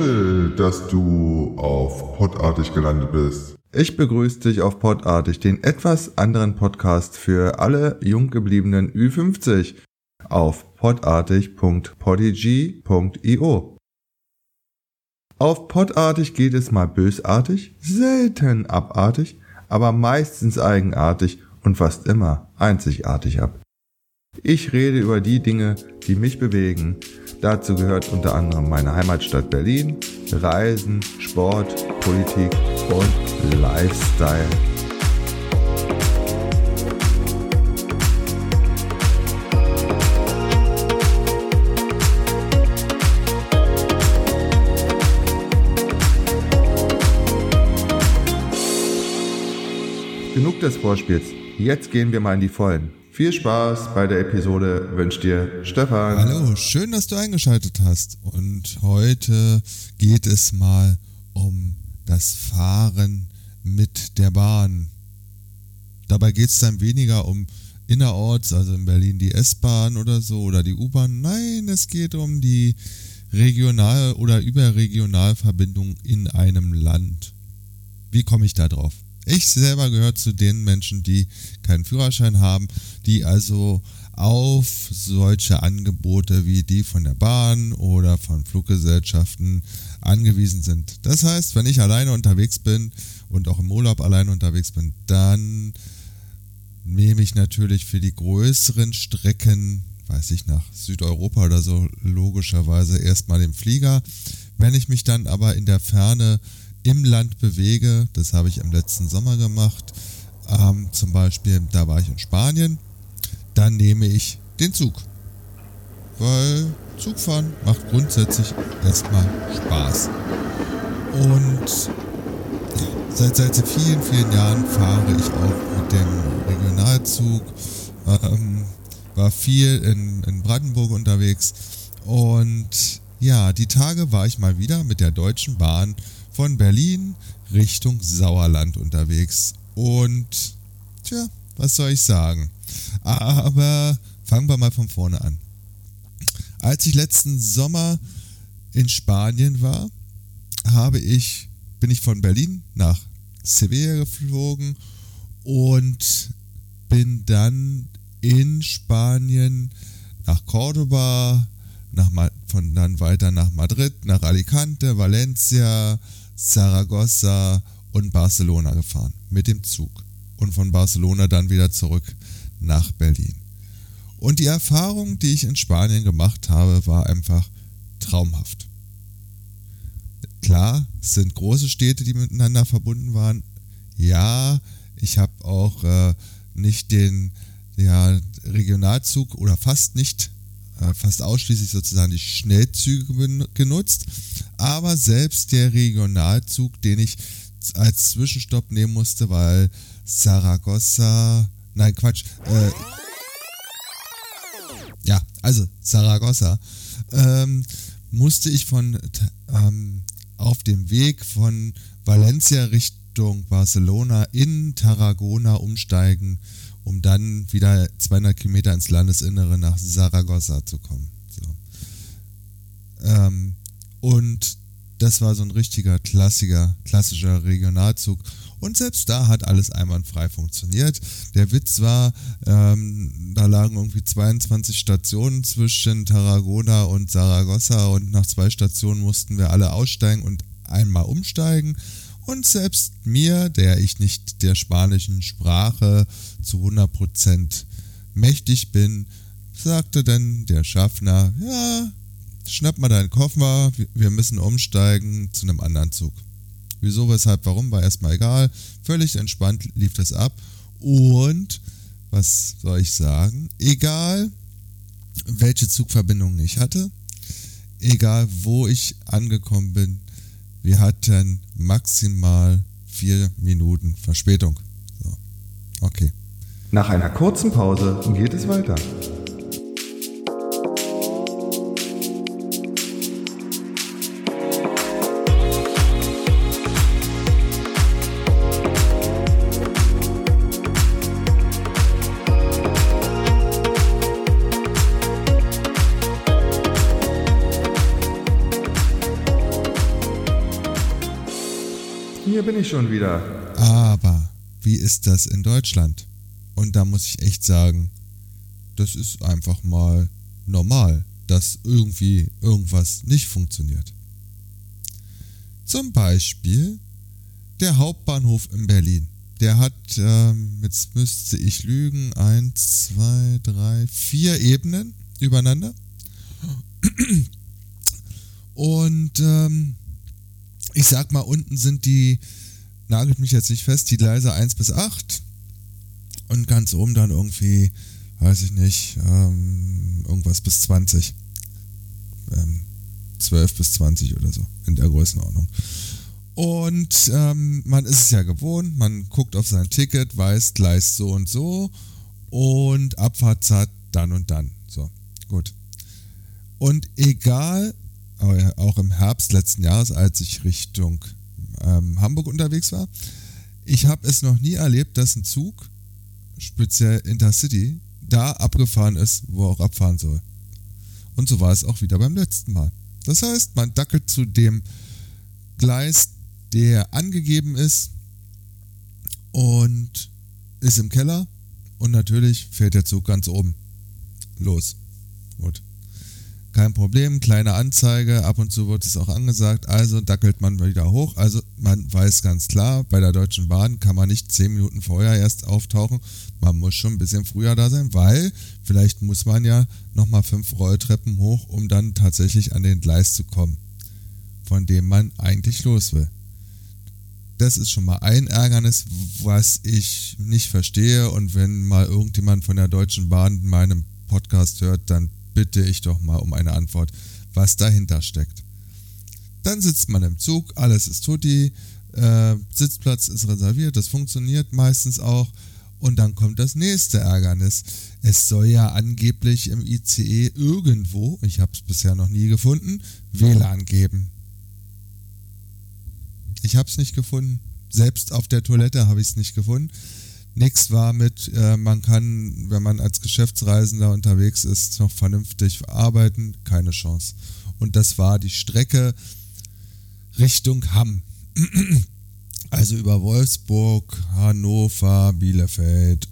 toll, dass du auf Podartig gelandet bist. Ich begrüße dich auf Podartig, den etwas anderen Podcast für alle jung gebliebenen Ü50 auf podartig.podig.io. Auf Podartig geht es mal bösartig, selten abartig, aber meistens eigenartig und fast immer einzigartig ab. Ich rede über die Dinge, die mich bewegen. Dazu gehört unter anderem meine Heimatstadt Berlin, Reisen, Sport, Politik und Lifestyle. Genug des Vorspiels, jetzt gehen wir mal in die Vollen. Viel Spaß bei der Episode wünscht dir Stefan. Hallo, schön, dass du eingeschaltet hast. Und heute geht es mal um das Fahren mit der Bahn. Dabei geht es dann weniger um innerorts, also in Berlin die S-Bahn oder so oder die U-Bahn. Nein, es geht um die Regional- oder Überregionalverbindung in einem Land. Wie komme ich da drauf? Ich selber gehöre zu den Menschen, die keinen Führerschein haben, die also auf solche Angebote wie die von der Bahn oder von Fluggesellschaften angewiesen sind. Das heißt, wenn ich alleine unterwegs bin und auch im Urlaub alleine unterwegs bin, dann nehme ich natürlich für die größeren Strecken, weiß ich, nach Südeuropa oder so, logischerweise erstmal den Flieger. Wenn ich mich dann aber in der Ferne im Land bewege, das habe ich im letzten Sommer gemacht, zum Beispiel, da war ich in Spanien, dann nehme ich den Zug, weil Zugfahren macht grundsätzlich erstmal Spaß. Und ja, seit vielen, vielen Jahren fahre ich auch mit dem Regionalzug, war viel in Brandenburg unterwegs und ja, die Tage war ich mal wieder mit der Deutschen Bahn von Berlin Richtung Sauerland unterwegs. Und tja, was soll ich sagen? Aber fangen wir mal von vorne an. Als ich letzten Sommer in Spanien war, bin ich von Berlin nach Sevilla geflogen und bin dann in Spanien nach Córdoba, von dann weiter nach Madrid, nach Alicante, Valencia, Zaragoza und Barcelona gefahren mit dem Zug und von Barcelona dann wieder zurück nach Berlin. Und die Erfahrung, die ich in Spanien gemacht habe, war einfach traumhaft. Klar, es sind große Städte, die miteinander verbunden waren. Ja, ich habe auch nicht den Regionalzug oder fast ausschließlich sozusagen die Schnellzüge genutzt, aber selbst der Regionalzug, den ich als Zwischenstopp nehmen musste, weil Zaragoza, musste ich auf dem Weg von Valencia Richtung Barcelona in Tarragona umsteigen, um dann wieder 200 Kilometer ins Landesinnere nach Zaragoza zu kommen. So. Und das war so ein richtiger klassischer Regionalzug. Und selbst da hat alles einwandfrei funktioniert. Der Witz war, da lagen irgendwie 22 Stationen zwischen Tarragona und Zaragoza und nach 2 Stationen mussten wir alle aussteigen und einmal umsteigen. Und selbst mir, der ich nicht der spanischen Sprache zu 100% mächtig bin, sagte dann der Schaffner, ja, schnapp mal deinen Koffer, wir müssen umsteigen zu einem anderen Zug. Wieso, weshalb, warum, war erstmal egal. Völlig entspannt lief das ab. Und, was soll ich sagen, egal welche Zugverbindung ich hatte, egal wo ich angekommen bin, wir hatten maximal 4 Minuten Verspätung. So. Okay. Nach einer kurzen Pause geht es weiter. Hier bin ich schon wieder. Aber wie ist das in Deutschland? Und da muss ich echt sagen, das ist einfach mal normal, dass irgendwie irgendwas nicht funktioniert. Zum Beispiel der Hauptbahnhof in Berlin. Der hat, jetzt müsste ich lügen, 4 Ebenen übereinander. Und ich sag mal, unten sind die, nagelt mich jetzt nicht fest, die Gleise 1 bis 8. Und ganz oben dann irgendwie, weiß ich nicht, irgendwas bis 20. 12 bis 20 oder so, in der Größenordnung. Und man ist es ja gewohnt, man guckt auf sein Ticket, weiß Gleis so und so und Abfahrtzeit dann und dann. So, gut. Und egal, auch im Herbst letzten Jahres, als ich Richtung Hamburg unterwegs war, ich habe es noch nie erlebt, dass ein Zug, speziell Intercity, da abgefahren ist, wo er auch abfahren soll. Und so war es auch wieder beim letzten Mal. Das heißt, man dackelt zu dem Gleis, der angegeben ist, und ist im Keller, und natürlich fährt der Zug ganz oben los. Gut. Kein Problem, kleine Anzeige, ab und zu wird es auch angesagt, also dackelt man wieder hoch. Also man weiß ganz klar, bei der Deutschen Bahn kann man nicht 10 Minuten vorher erst auftauchen, man muss schon ein bisschen früher da sein, weil vielleicht muss man ja nochmal 5 Rolltreppen hoch, um dann tatsächlich an den Gleis zu kommen, von dem man eigentlich los will. Das ist schon mal ein Ärgernis, was ich nicht verstehe, und wenn mal irgendjemand von der Deutschen Bahn meinen Podcast hört, dann bitte ich doch mal um eine Antwort, was dahinter steckt. Dann sitzt man im Zug, alles ist tutti, Sitzplatz ist reserviert, das funktioniert meistens auch, und dann kommt das nächste Ärgernis. Es soll ja angeblich im ICE irgendwo, ich habe es bisher noch nie gefunden, WLAN geben. Ich habe es nicht gefunden. Selbst auf der Toilette habe ich es nicht gefunden. Nichts war mit, man kann, wenn man als Geschäftsreisender unterwegs ist, noch vernünftig arbeiten. Keine Chance. Und das war die Strecke Richtung Hamm. Also über Wolfsburg, Hannover, Bielefeld,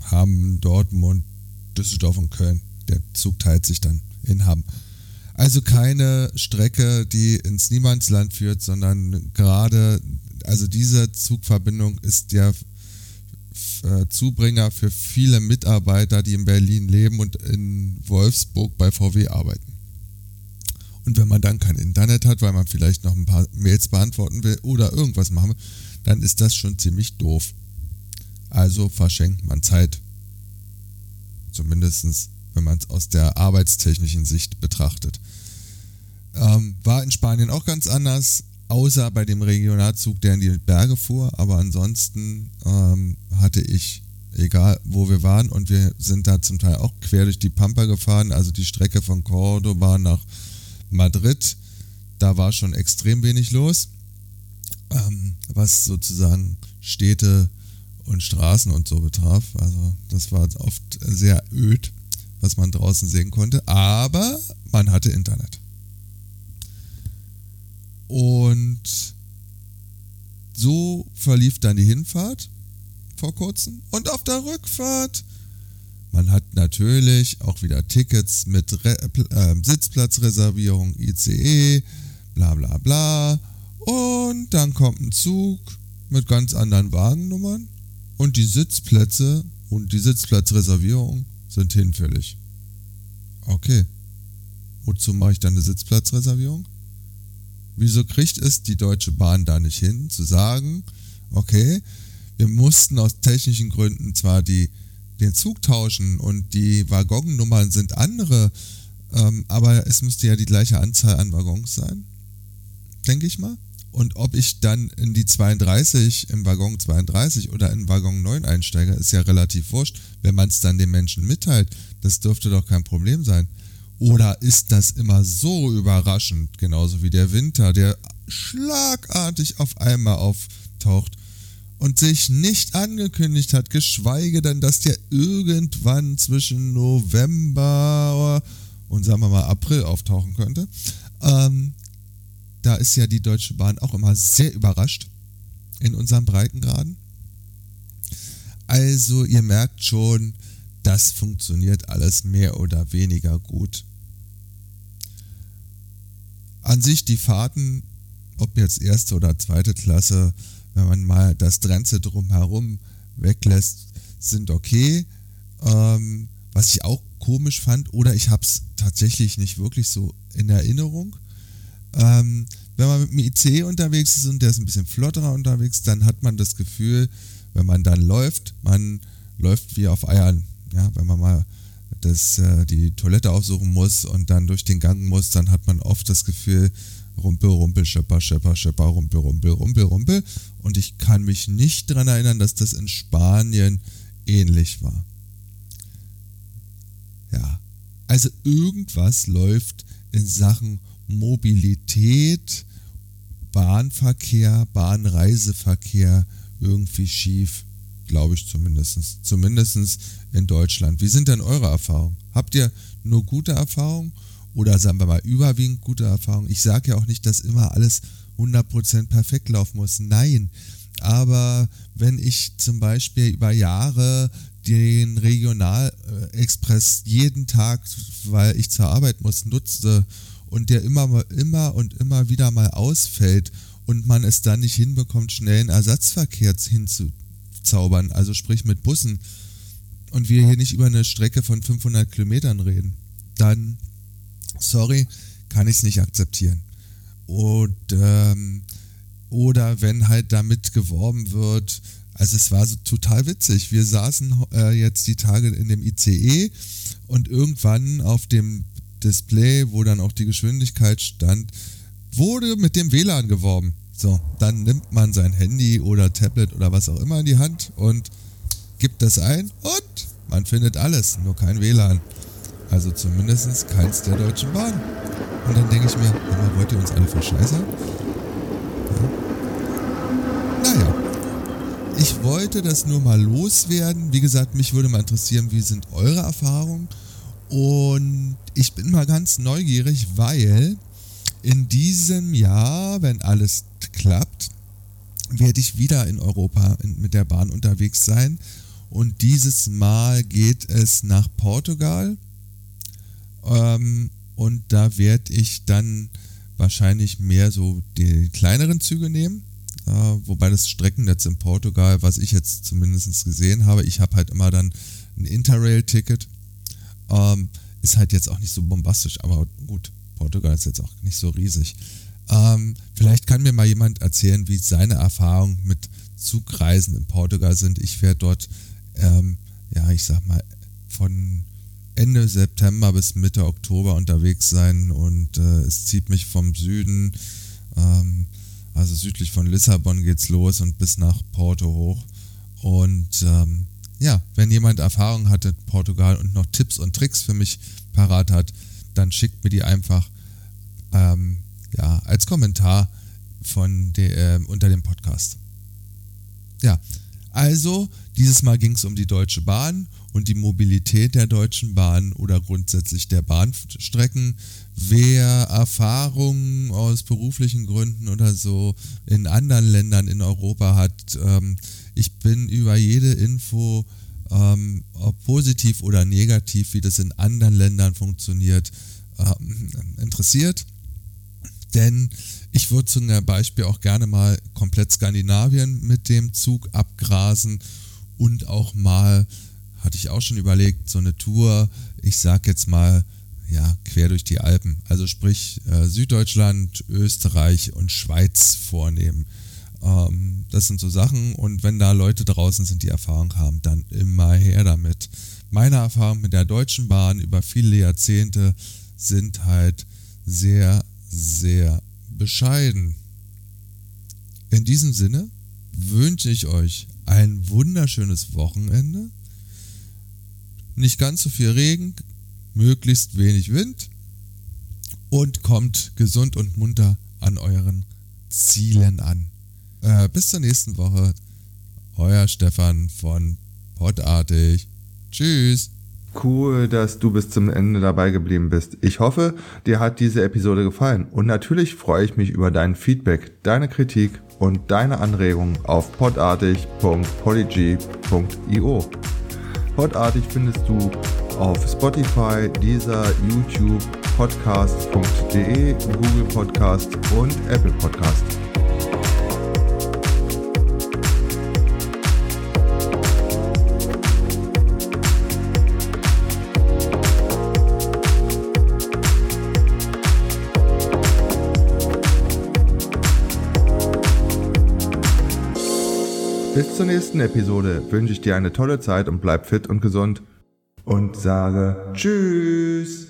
Hamm, Dortmund, Düsseldorf und Köln. Der Zug teilt sich dann in Hamm. Also keine Strecke, die ins Niemandsland führt, sondern gerade, also diese Zugverbindung ist der Zubringer für viele Mitarbeiter, die in Berlin leben und in Wolfsburg bei VW arbeiten. Und wenn man dann kein Internet hat, weil man vielleicht noch ein paar Mails beantworten will oder irgendwas machen will, dann ist das schon ziemlich doof. Also verschenkt man Zeit. Zumindestens, wenn man es aus der arbeitstechnischen Sicht betrachtet. War in Spanien auch ganz anders, außer bei dem Regionalzug, der in die Berge fuhr, aber ansonsten hatte ich, egal wo wir waren, und wir sind da zum Teil auch quer durch die Pampa gefahren, also die Strecke von Córdoba nach Madrid, da war schon extrem wenig los, was sozusagen Städte und Straßen und so betraf, also das war oft sehr öd, was man draußen sehen konnte, aber man hatte Internet. Und so verlief dann die Hinfahrt vor kurzem, und auf der Rückfahrt, man hat natürlich auch wieder Tickets mit Sitzplatzreservierung, ICE, bla bla bla, und dann kommt ein Zug mit ganz anderen Wagennummern und die Sitzplätze und die Sitzplatzreservierung sind hinfällig. Okay, wozu mache ich dann eine Sitzplatzreservierung? Wieso kriegt es die Deutsche Bahn da nicht hin, zu sagen, okay, wir mussten aus technischen Gründen zwar den Zug tauschen und die Waggonnummern sind andere, aber es müsste ja die gleiche Anzahl an Waggons sein, denke ich mal. Und ob ich dann in die 32, im Waggon 32 oder in Waggon 9 einsteige, ist ja relativ wurscht, wenn man es dann den Menschen mitteilt. Das dürfte doch kein Problem sein. Oder ist das immer so überraschend, genauso wie der Winter, der schlagartig auf einmal auftaucht und sich nicht angekündigt hat, geschweige denn, dass der irgendwann zwischen November und sagen wir mal April auftauchen könnte. da ist ja die Deutsche Bahn auch immer sehr überrascht in unseren Breitengraden. Also ihr merkt schon, das funktioniert alles mehr oder weniger gut. An sich die Fahrten, ob jetzt erste oder zweite Klasse, wenn man mal das Grenze drumherum weglässt, sind okay. Was ich auch komisch fand, oder ich habe es tatsächlich nicht wirklich so in Erinnerung, wenn man mit dem IC unterwegs ist und der ist ein bisschen flotterer unterwegs, dann hat man das Gefühl, wenn man dann läuft, man läuft wie auf Eiern. Ja, wenn man mal die Toilette aufsuchen muss und dann durch den Gang muss, dann hat man oft das Gefühl, Rumpel, Rumpel, Schöpper, Schöpper, Schöpper, Rumpel, Rumpel, Rumpel, Rumpel. Und ich kann mich nicht daran erinnern, dass das in Spanien ähnlich war. Ja, also irgendwas läuft in Sachen Mobilität, Bahnverkehr, Bahnreiseverkehr irgendwie schief, glaube ich zumindest. Zumindest in Deutschland. Wie sind denn eure Erfahrungen? Habt ihr nur gute Erfahrungen oder sagen wir mal überwiegend gute Erfahrungen? Ich sage ja auch nicht, dass immer alles 100% perfekt laufen muss. Nein, aber wenn ich zum Beispiel über Jahre den Regionalexpress jeden Tag, weil ich zur Arbeit muss, nutze und der immer und immer wieder mal ausfällt und man es dann nicht hinbekommt, schnell einen Ersatzverkehr hinzuzaubern, also sprich mit Bussen, und wir hier nicht über eine Strecke von 500 Kilometern reden, dann, sorry, kann ich es nicht akzeptieren. Und, oder wenn halt damit geworben wird, also es war so total witzig. Wir saßen jetzt die Tage in dem ICE und irgendwann auf dem Display, wo dann auch die Geschwindigkeit stand, wurde mit dem WLAN geworben. So, dann nimmt man sein Handy oder Tablet oder was auch immer in die Hand und gibt das ein und man findet alles, nur kein WLAN. Also zumindest keins der Deutschen Bahn. Und dann denke ich mir, immer wollt ihr uns alle verscheißern? Ja. Naja. Ich wollte das nur mal loswerden. Wie gesagt, mich würde mal interessieren, wie sind eure Erfahrungen? Und ich bin mal ganz neugierig, weil in diesem Jahr, wenn alles klappt, werde ich wieder in Europa mit der Bahn unterwegs sein. Und dieses Mal geht es nach Portugal. Und da werde ich dann wahrscheinlich mehr so die kleineren Züge nehmen. Wobei das Streckennetz in Portugal, was ich jetzt zumindest gesehen habe, ich habe halt immer dann ein Interrail-Ticket, ist halt jetzt auch nicht so bombastisch, aber gut, Portugal ist jetzt auch nicht so riesig. Vielleicht kann mir mal jemand erzählen, wie seine Erfahrungen mit Zugreisen in Portugal sind. Ich werde dort, ich sag mal, von Ende September bis Mitte Oktober unterwegs sein und es zieht mich vom Süden, also südlich von Lissabon geht's los und bis nach Porto hoch. Und wenn jemand Erfahrung hatte in Portugal und noch Tipps und Tricks für mich parat hat, dann schickt mir die einfach als Kommentar unter dem Podcast. Ja, also dieses Mal ging es um die Deutsche Bahn und die Mobilität der Deutschen Bahn oder grundsätzlich der Bahnstrecken. Wer Erfahrungen aus beruflichen Gründen oder so in anderen Ländern in Europa hat, ich bin über jede Info, ob positiv oder negativ, wie das in anderen Ländern funktioniert, interessiert. Denn ich würde zum Beispiel auch gerne mal komplett Skandinavien mit dem Zug abgrasen und auch mal, hatte ich auch schon überlegt, so eine Tour, ich sag jetzt mal, quer durch die Alpen. Also sprich Süddeutschland, Österreich und Schweiz vornehmen. Das sind so Sachen, und wenn da Leute draußen sind, die Erfahrung haben, dann immer her damit. Meine Erfahrungen mit der Deutschen Bahn über viele Jahrzehnte sind halt sehr, sehr bescheiden. In diesem Sinne wünsche ich euch ein wunderschönes Wochenende. Nicht ganz so viel Regen, möglichst wenig Wind, und kommt gesund und munter an euren Zielen an. Bis zur nächsten Woche. Euer Stefan von Podartig. Tschüss. Cool, dass du bis zum Ende dabei geblieben bist. Ich hoffe, dir hat diese Episode gefallen. Und natürlich freue ich mich über dein Feedback, deine Kritik und deine Anregungen auf podartig.polyg.io. Podartig findest du auf Spotify, Deezer, YouTube, podcast.de, Google Podcast und Apple Podcast. Bis zur nächsten Episode wünsche ich dir eine tolle Zeit und bleib fit und gesund und sage Tschüss.